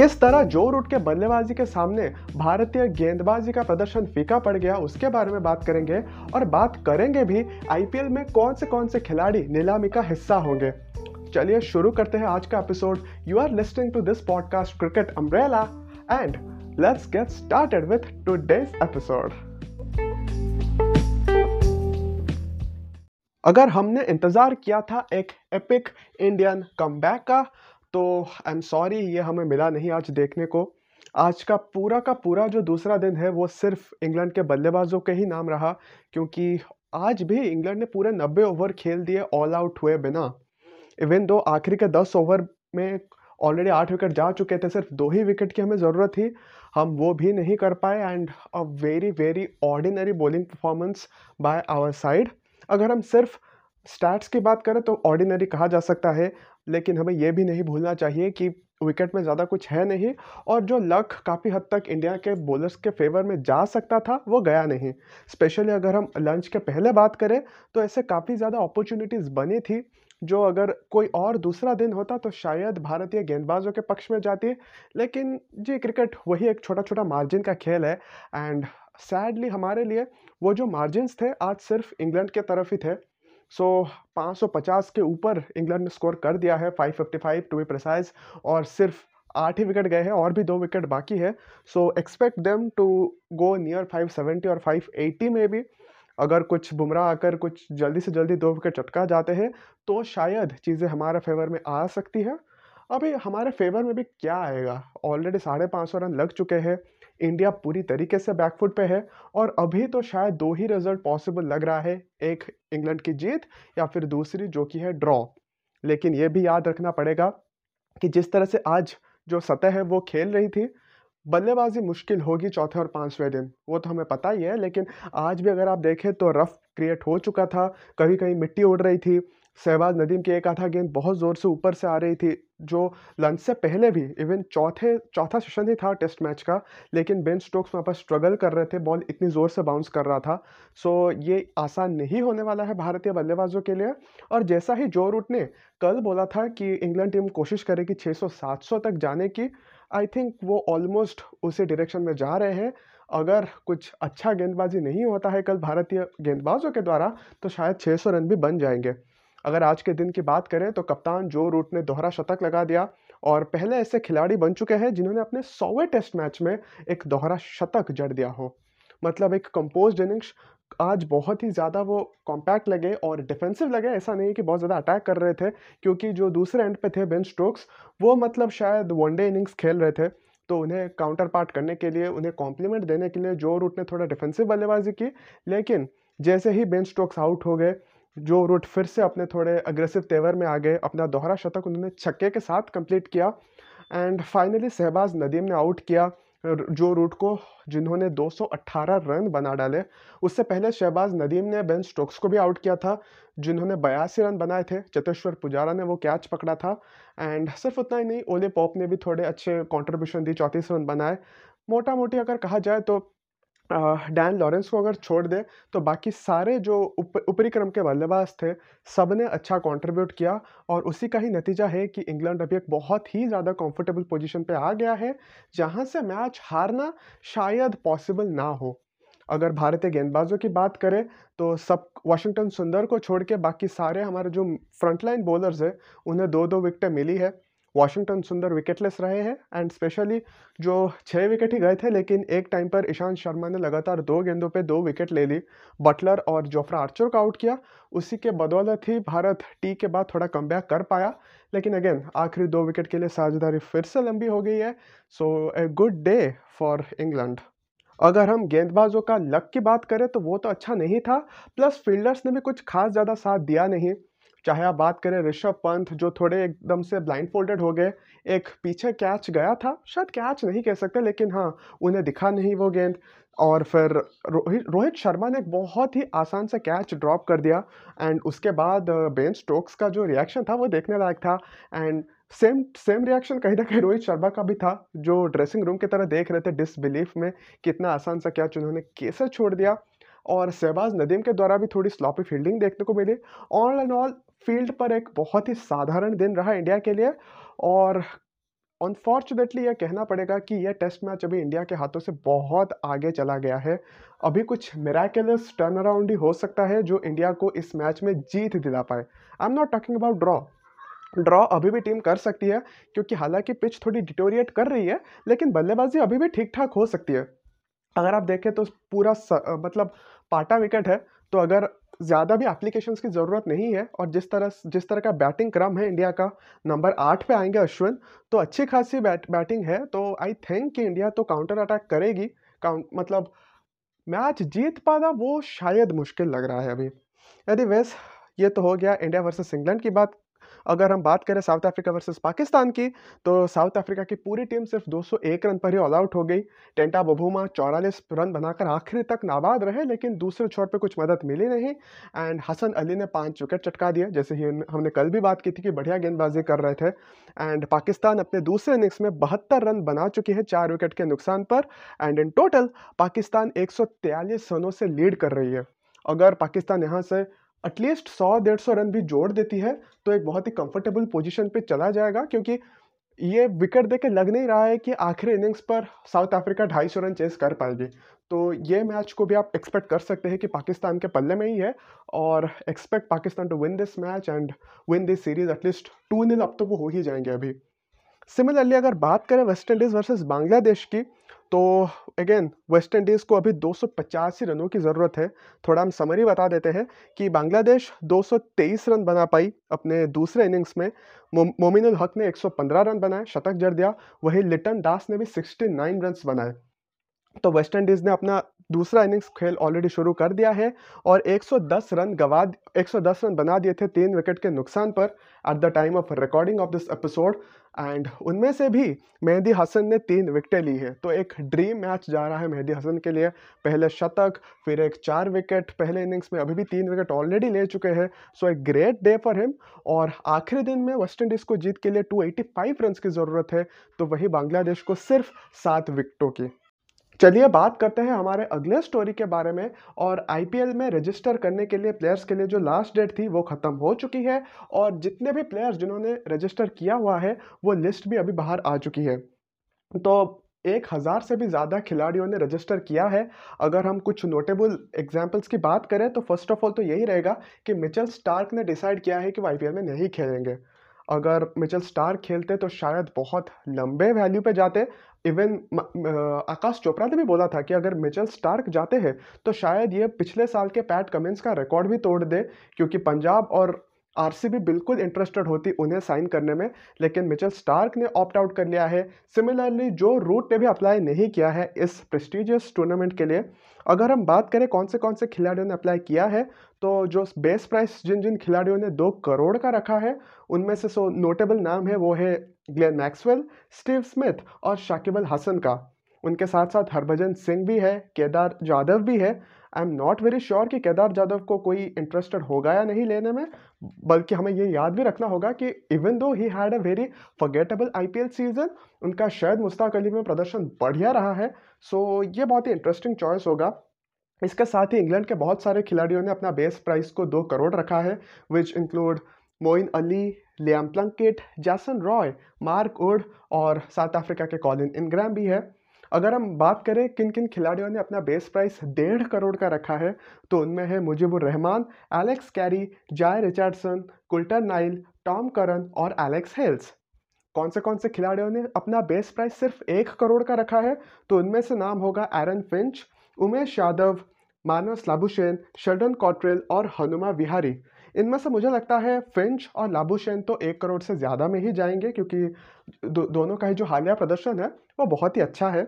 किस तरह जोर उठ के बल्लेबाजी के सामने भारतीय गेंदबाजी का प्रदर्शन फीका पड़ गया उसके बारे में बात करेंगे और बात करेंगे भी आईपीएल में कौन से खिलाड़ी नीलामी का हिस्सा होंगे। चलिए शुरू करते हैं आज का episode. You are listening to this podcast cricket umbrella and let's get started with today's episode. अगर हमने इंतज़ार किया था एक एपिक इंडियन कमबैक का तो आई एम सॉरी ये हमें मिला नहीं आज देखने को। आज का पूरा जो दूसरा दिन है वो सिर्फ इंग्लैंड के बल्लेबाजों के ही नाम रहा, क्योंकि आज भी इंग्लैंड ने पूरे 90 ओवर खेल दिए ऑल आउट हुए बिना। इवन दो आखिरी के 10 ओवर में ऑलरेडी 8 विकेट जा चुके थे, सिर्फ 2 ही विकेट की हमें ज़रूरत थी, हम वो भी नहीं कर पाए। And a very very ordinary bowling performance by our side. अगर हम सिर्फ स्टैट्स की बात करें तो ऑर्डिनरी कहा जा सकता है, लेकिन हमें यह भी नहीं भूलना चाहिए कि विकेट में ज़्यादा कुछ है नहीं और जो लक काफ़ी हद तक इंडिया के बॉलर्स के फेवर में जा सकता था वो गया नहीं। स्पेशली अगर हम लंच के पहले बात करें तो ऐसे काफ़ी ज़्यादा अपॉर्चुनिटीज़ बनी थी जो अगर कोई और दूसरा दिन होता तो शायद भारतीय गेंदबाजों के पक्ष में जाती, लेकिन जी क्रिकेट वही एक छोटा छोटा मार्जिन का खेल है। एंड सैडली हमारे लिए वो जो मार्जिन्स थे आज सिर्फ इंग्लैंड के तरफ ही थे। सो 550 के ऊपर इंग्लैंड ने स्कोर कर दिया है, 555 टू बी प्रिसाइज, और सिर्फ 8 ही विकेट गए हैं और भी 2 विकेट बाकी है। So expect them to go near 570 और 580 में भी। अगर कुछ बुमराह आकर कुछ जल्दी से जल्दी 2 विकेट चटका जाते हैं तो शायद चीज़ें हमारे फेवर में आ सकती है। अभी हमारे फेवर में भी क्या आएगा, ऑलरेडी 550 रन लग चुके हैं, इंडिया पूरी तरीके से बैकफुट पे है और अभी तो शायद 2 ही रिजल्ट पॉसिबल लग रहा है, एक इंग्लैंड की जीत या फिर दूसरी जो कि है ड्रॉ। लेकिन ये भी याद रखना पड़ेगा कि जिस तरह से आज जो सतह है वो खेल रही थी, बल्लेबाजी मुश्किल होगी चौथे और 5वें दिन, वो तो हमें पता ही है। लेकिन आज भी अगर आप देखें तो रफ क्रिएट हो चुका था, कहीं कहीं मिट्टी उड़ रही थी, शहबाज नदीम की एक आधा गेंद बहुत ज़ोर से ऊपर से आ रही थी जो लंच से पहले भी, इवन चौथा सेशन ही था टेस्ट मैच का, लेकिन बेन स्टोक्स वहाँ पर स्ट्रगल कर रहे थे, बॉल इतनी ज़ोर से बाउंस कर रहा था। सो ये आसान नहीं होने वाला है भारतीय बल्लेबाजों के लिए। और जैसा ही जो रूट ने कल बोला था कि इंग्लैंड टीम कोशिश करेगी 600-700 तक जाने की, आई थिंक वो ऑलमोस्ट उसी डायरेक्शन में जा रहे हैं। अगर कुछ अच्छा गेंदबाजी नहीं होता है कल भारतीय गेंदबाजों के द्वारा तो शायद 600 रन भी बन जाएंगे। अगर आज के दिन की बात करें तो कप्तान जो रूट ने दोहरा शतक लगा दिया और पहले ऐसे खिलाड़ी बन चुके हैं जिन्होंने अपने 100वें टेस्ट मैच में एक दोहरा शतक जड़ दिया हो। मतलब एक कंपोज्ड इनिंग्स आज बहुत ही ज़्यादा वो कॉम्पैक्ट लगे और डिफेंसिव लगे, ऐसा नहीं कि बहुत ज़्यादा अटैक कर रहे थे, क्योंकि जो दूसरे एंड पे थे बेन स्टोक्स वो मतलब शायद वनडे इनिंग्स खेल रहे थे, तो उन्हें काउंटर पार्ट करने के लिए, उन्हें कॉम्प्लीमेंट देने के लिए जो रूट ने थोड़ा डिफेंसिव बल्लेबाजी की। लेकिन जैसे ही बेन स्टोक्स आउट हो गए जो रूट फिर से अपने थोड़े अग्रेसिव तेवर में आ गए, अपना दोहरा शतक उन्होंने छक्के के साथ कंप्लीट किया। एंड फाइनली शहबाज नदीम ने आउट किया जो रूट को जिन्होंने 218 रन बना डाले। उससे पहले शहबाज नदीम ने बेन स्टोक्स को भी आउट किया था जिन्होंने 82 रन बनाए थे, चतेश्वर पुजारा ने वो कैच पकड़ा था। एंड सिर्फ उतना ही नहीं, ओले पॉप ने भी थोड़े अच्छे कंट्रीब्यूशन दी, 34 रन बनाए। मोटा मोटी अगर कहा जाए तो डैन लॉरेंस को अगर छोड़ दे तो बाकी सारे जो ऊपरी क्रम के बल्लेबाज थे सब ने अच्छा कंट्रीब्यूट किया और उसी का ही नतीजा है कि इंग्लैंड अभी एक बहुत ही ज़्यादा कंफर्टेबल पोजीशन पे आ गया है जहां से मैच हारना शायद पॉसिबल ना हो। अगर भारतीय गेंदबाजों की बात करें तो सब वाशिंगटन सुंदर को छोड़ के बाकी सारे हमारे जो फ्रंटलाइन बॉलर्स हैं उन्हें 2-2 विकेटें मिली है। वाशिंगटन सुंदर विकेटलेस रहे हैं एंड स्पेशली जो 6 विकेट ही गए थे, लेकिन एक टाइम पर ईशांत शर्मा ने लगातार 2 गेंदों पे 2 विकेट ले ली, बटलर और जोफ्रा आर्चर को आउट किया। उसी के बदौलत ही भारत टी के बाद थोड़ा कमबैक कर पाया, लेकिन अगेन आखिरी 2 विकेट के लिए साझेदारी फिर से लंबी हो गई है। So a good day for England. अगर हम गेंदबाजों का लक की बात करें तो वो तो अच्छा नहीं था, प्लस फील्डर्स ने भी कुछ खास ज़्यादा साथ दिया नहीं। चाहे आप बात करें ऋषभ पंत जो थोड़े एकदम से ब्लाइंड फोल्डेड हो गए, एक पीछे कैच गया था, शायद कैच नहीं कह सकते, लेकिन हाँ उन्हें दिखा नहीं वो गेंद। और फिर रोहित शर्मा ने एक बहुत ही आसान से कैच ड्रॉप कर दिया एंड उसके बाद बेन स्टोक्स का जो रिएक्शन था वो देखने लायक था। एंड सेम रिएक्शन कहीं ना कहीं रोहित शर्मा का भी था जो ड्रेसिंग रूम की तरह देख रहे थे डिसबिलीफ में, कितना आसान सा कैच उन्होंने कैसे छोड़ दिया। और शहबाज नदीम के द्वारा भी थोड़ी स्लॉपी फील्डिंग देखने को मिली। ऑल एंड ऑल फील्ड पर एक बहुत ही साधारण दिन रहा इंडिया के लिए और अनफॉर्चुनेटली यह कहना पड़ेगा कि यह टेस्ट मैच अभी इंडिया के हाथों से बहुत आगे चला गया है। अभी कुछ मिराकलस टर्न अराउंड ही हो सकता है जो इंडिया को इस मैच में जीत दिला पाए। I am not talking about draw अभी भी टीम कर सकती है, क्योंकि हालांकि पिच थोड़ी डिटोरिएट कर रही है लेकिन बल्लेबाजी अभी भी ठीक ठाक हो सकती है। अगर आप देखें तो पूरा मतलब पाटा विकेट है, तो अगर ज़्यादा भी एप्लीकेशंस की ज़रूरत नहीं है और जिस तरह का बैटिंग क्रम है इंडिया का, नंबर 8 पे आएंगे अश्विन, तो अच्छी खासी बैटिंग है। तो आई थिंक कि इंडिया तो काउंटर अटैक करेगी, मतलब मैच जीत पाना वो शायद मुश्किल लग रहा है अभी। एनीवेज, ये तो हो गया इंडिया वर्सेस इंग्लैंड की बात। अगर हम बात करें साउथ अफ्रीका वर्सेस पाकिस्तान की, तो साउथ अफ्रीका की पूरी टीम सिर्फ 201 रन पर ही ऑल आउट हो गई। टेंटा बबूमा 44 रन बनाकर आखिरी तक नाबाद रहे, लेकिन दूसरे छोर पे कुछ मदद मिली नहीं। एंड हसन अली ने 5 विकेट चटका दिए, जैसे ही हमने कल भी बात की थी कि बढ़िया गेंदबाजी कर रहे थे। एंड पाकिस्तान अपने दूसरे इनिंग्स में 72 रन बना चुकी है 4 विकेट के नुकसान पर। एंड इन टोटल पाकिस्तान 143 रनों से लीड कर रही है। अगर पाकिस्तान यहाँ से एटलीस्ट 100-150 रन भी जोड़ देती है तो एक बहुत ही कंफर्टेबल पोजीशन पे चला जाएगा, क्योंकि ये विकेट देके लग नहीं रहा है कि आखिरी इनिंग्स पर साउथ अफ्रीका 250 रन चेस कर पाएगी। तो ये मैच को भी आप एक्सपेक्ट कर सकते हैं कि पाकिस्तान के पल्ले में ही है, और expect Pakistan to win this match and win this series at least 2-0 अब तो वो हो ही जाएंगे अभी। सिमिलरली अगर बात करें वेस्ट इंडीज़ वर्सेस बांग्लादेश की, तो अगेन वेस्ट इंडीज़ को अभी 285 रनों की ज़रूरत है। थोड़ा हम समरी बता देते हैं कि बांग्लादेश 223 रन बना पाई अपने दूसरे इनिंग्स में। मोमिनुल हक ने 115 रन बनाए, शतक जड़ दिया, वहीं लिटन दास ने भी 69 रन बनाए। तो वेस्ट इंडीज़ ने अपना दूसरा इनिंग्स खेल ऑलरेडी शुरू कर दिया है और 110 रन बना दिए थे 3 विकेट के नुकसान पर at the time of recording of this episode. And उनमें से भी मेहदी हसन ने 3 विकेटें ली है। तो एक ड्रीम मैच जा रहा है मेहदी हसन के लिए, पहले शतक फिर एक 4 विकेट पहले इनिंग्स में, अभी भी 3 विकेट ऑलरेडी ले चुके हैं। सो एक ग्रेट डे फॉर हिम। और आखिरी दिन में वेस्ट इंडीज़ को जीत के लिए 285 रन की ज़रूरत है, तो वही बांग्लादेश को सिर्फ 7 विकेटों की। चलिए बात करते हैं हमारे अगले स्टोरी के बारे में। और आईपीएल में रजिस्टर करने के लिए प्लेयर्स के लिए जो लास्ट डेट थी वो ख़त्म हो चुकी है, और जितने भी प्लेयर्स जिन्होंने रजिस्टर किया हुआ है वो लिस्ट भी अभी बाहर आ चुकी है। तो 1000 से भी ज़्यादा खिलाड़ियों ने रजिस्टर किया है। अगर हम कुछ नोटेबल एग्जाम्पल्स की बात करें तो फर्स्ट ऑफ ऑल तो यही रहेगा कि मिचेल स्टार्क ने डिसाइड किया है कि वो आईपीएल में नहीं खेलेंगे। अगर मिचेल स्टार्क खेलते तो शायद बहुत लंबे वैल्यू पे जाते। इवन आकाश चोपड़ा ने भी बोला था कि अगर मिचेल स्टार्क जाते हैं तो शायद ये पिछले साल के पैट कमिंस का रिकॉर्ड भी तोड़ दे, क्योंकि पंजाब और आरसीबी बिल्कुल इंटरेस्टेड होती उन्हें साइन करने में, लेकिन मिचेल स्टार्क ने ऑप्ट आउट कर लिया है। सिमिलरली जो रूट ने भी अप्लाई नहीं किया है इस प्रेस्टिजियस टूर्नामेंट के लिए। अगर हम बात करें कौन से खिलाड़ियों ने अप्लाई किया है, तो जो बेस प्राइस जिन खिलाड़ियों ने 2 करोड़ का रखा है उनमें से नोटेबल नाम है वो है ग्लेन मैक्सवेल, स्टीव स्मिथ और शाकिब अल हसन का। उनके साथ साथ हरभजन सिंह भी है, केदार जाधव भी है। I am not very sure कि केदार जाधव को कोई इंटरेस्टेड होगा या नहीं लेने में, बल्कि हमें ये याद भी रखना होगा कि even though he had a very forgettable IPL season, उनका शायद मुश्ताक अली में प्रदर्शन बढ़िया रहा है। सो ये बहुत ही इंटरेस्टिंग चॉइस होगा। इसके साथ ही इंग्लैंड के बहुत सारे खिलाड़ियों ने अपना बेस प्राइस को 2 करोड़ रखा है, which include Moin Ali, Liam Plunkett, Jason Roy, Mark Wood और साउथ अफ्रीका के कॉलिन इनग्राम भी है। अगर हम बात करें किन खिलाड़ियों ने अपना बेस प्राइस 1.5 करोड़ का रखा है, तो उनमें है Mujibur Rahman, Alex Carey, Jhye Richardson, Coulter Nile, Tom Curran और एलेक्स हेल्स। कौन से खिलाड़ियों ने अपना बेस प्राइस सिर्फ 1 करोड़ का रखा है, तो उनमें से नाम होगा Aaron Finch, Umesh Yadav, Marnus Labuschagne, Sheldon Cottrell और हनुमा विहारी। इनमें से मुझे लगता है फिंच और लाबुशेन तो 1 करोड़ से ज़्यादा में ही जाएंगे, क्योंकि दोनों का ही जो हालिया प्रदर्शन है वो बहुत ही अच्छा है।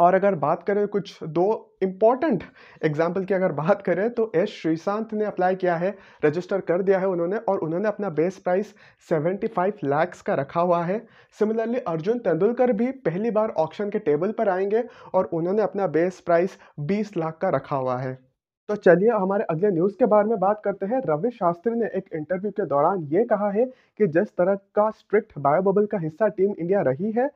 और अगर बात करें कुछ 2 इम्पॉर्टेंट एग्जाम्पल की अगर बात करें, तो एस श्रीशांत ने अप्लाई किया है, रजिस्टर कर दिया है उन्होंने, और उन्होंने अपना बेस प्राइस 75 लाख का रखा हुआ है। सिमिलरली अर्जुन तेंदुलकर भी पहली बार ऑक्शन के टेबल पर आएंगे और उन्होंने अपना बेस प्राइस 20 लाख का रखा हुआ है। तो चलिए हमारे अगले न्यूज़ के बारे में बात करते हैं। रवि शास्त्री ने एक इंटरव्यू के दौरान ये कहा है कि जिस तरह का स्ट्रिक्ट बायो बबल का हिस्सा टीम इंडिया रही है,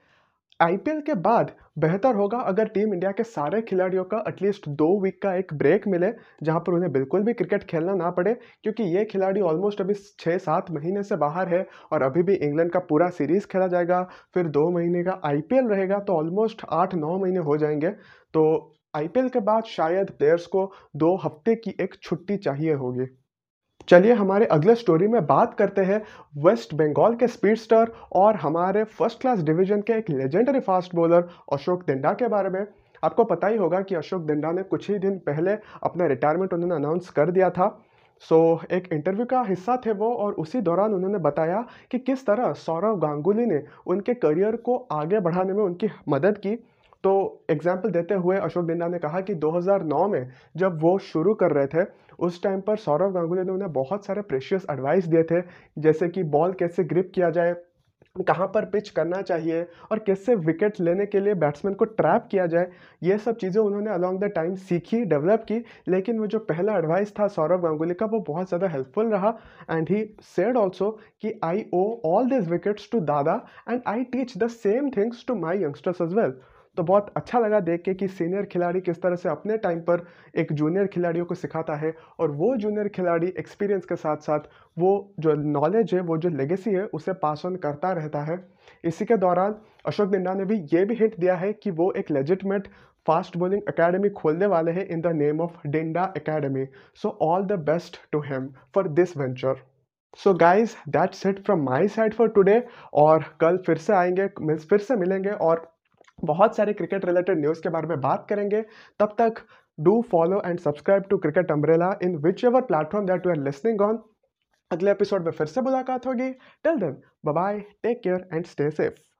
आईपीएल के बाद बेहतर होगा अगर टीम इंडिया के सारे खिलाड़ियों का एटलीस्ट 2 वीक का एक ब्रेक मिले, जहां पर उन्हें बिल्कुल भी क्रिकेट खेलना ना पड़े, क्योंकि ये खिलाड़ी ऑलमोस्ट अभी 6-7 महीने से बाहर है और अभी भी इंग्लैंड का पूरा सीरीज़ खेला जाएगा, फिर 2 महीने का आईपीएल रहेगा, तो ऑलमोस्ट 8-9 महीने हो जाएंगे। तो आईपीएल के बाद शायद प्लेयर्स को 2 हफ्ते की एक छुट्टी चाहिए होगी। चलिए हमारे अगले स्टोरी में बात करते हैं वेस्ट बंगाल के स्पीडस्टर और हमारे फर्स्ट क्लास डिवीजन के एक legendary fast bowler Ashok Dinda के बारे में। आपको पता ही होगा कि अशोक दिंडा ने कुछ ही दिन पहले अपना रिटायरमेंट उन्होंने अनाउंस कर दिया था। एक इंटरव्यू का हिस्सा थे वो, और उसी दौरान उन्होंने बताया कि किस तरह सौरव गांगुली ने उनके करियर को आगे बढ़ाने में उनकी मदद की। तो एग्जाम्पल देते हुए अशोक दिंडा ने कहा कि 2009 में जब वो शुरू कर रहे थे, उस टाइम पर सौरव गांगुली ने उन्हें बहुत सारे प्रेशियस एडवाइस दिए थे, जैसे कि बॉल कैसे ग्रिप किया जाए, कहाँ पर पिच करना चाहिए और कैसे विकेट लेने के लिए बैट्समैन को ट्रैप किया जाए। ये सब चीज़ें उन्होंने अलॉन्ग द टाइम सीखी, डेवलप की, लेकिन वो जो पहला एडवाइस था सौरव गांगुली का, वो बहुत ज़्यादा हेल्पफुल रहा। एंड ही सेड ऑल्सो कि I owe all this wickets to Dada and I teach the same things to my youngsters as well. तो बहुत अच्छा लगा देख के कि सीनियर खिलाड़ी किस तरह से अपने टाइम पर एक जूनियर खिलाड़ियों को सिखाता है, और वो जूनियर खिलाड़ी एक्सपीरियंस के साथ साथ वो जो नॉलेज है, वो जो लेगेसी है, उसे पास ऑन करता रहता है। इसी के दौरान अशोक दिंडा ने भी ये भी हिंट दिया है कि वो एक लेजिटमेट फास्ट बॉलिंग अकेडमी खोलने वाले हैं in the name of Dinda academy. So all the best to him for this venture. So guys that's it from my side for today, और कल फिर से मिलेंगे और बहुत सारे क्रिकेट रिलेटेड न्यूज़ के बारे में बात करेंगे। तब तक do follow and subscribe to cricket umbrella in which ever platform that you are listening on. अगले एपिसोड में फिर से मुलाकात होगी। Till then bye bye, take care and stay safe.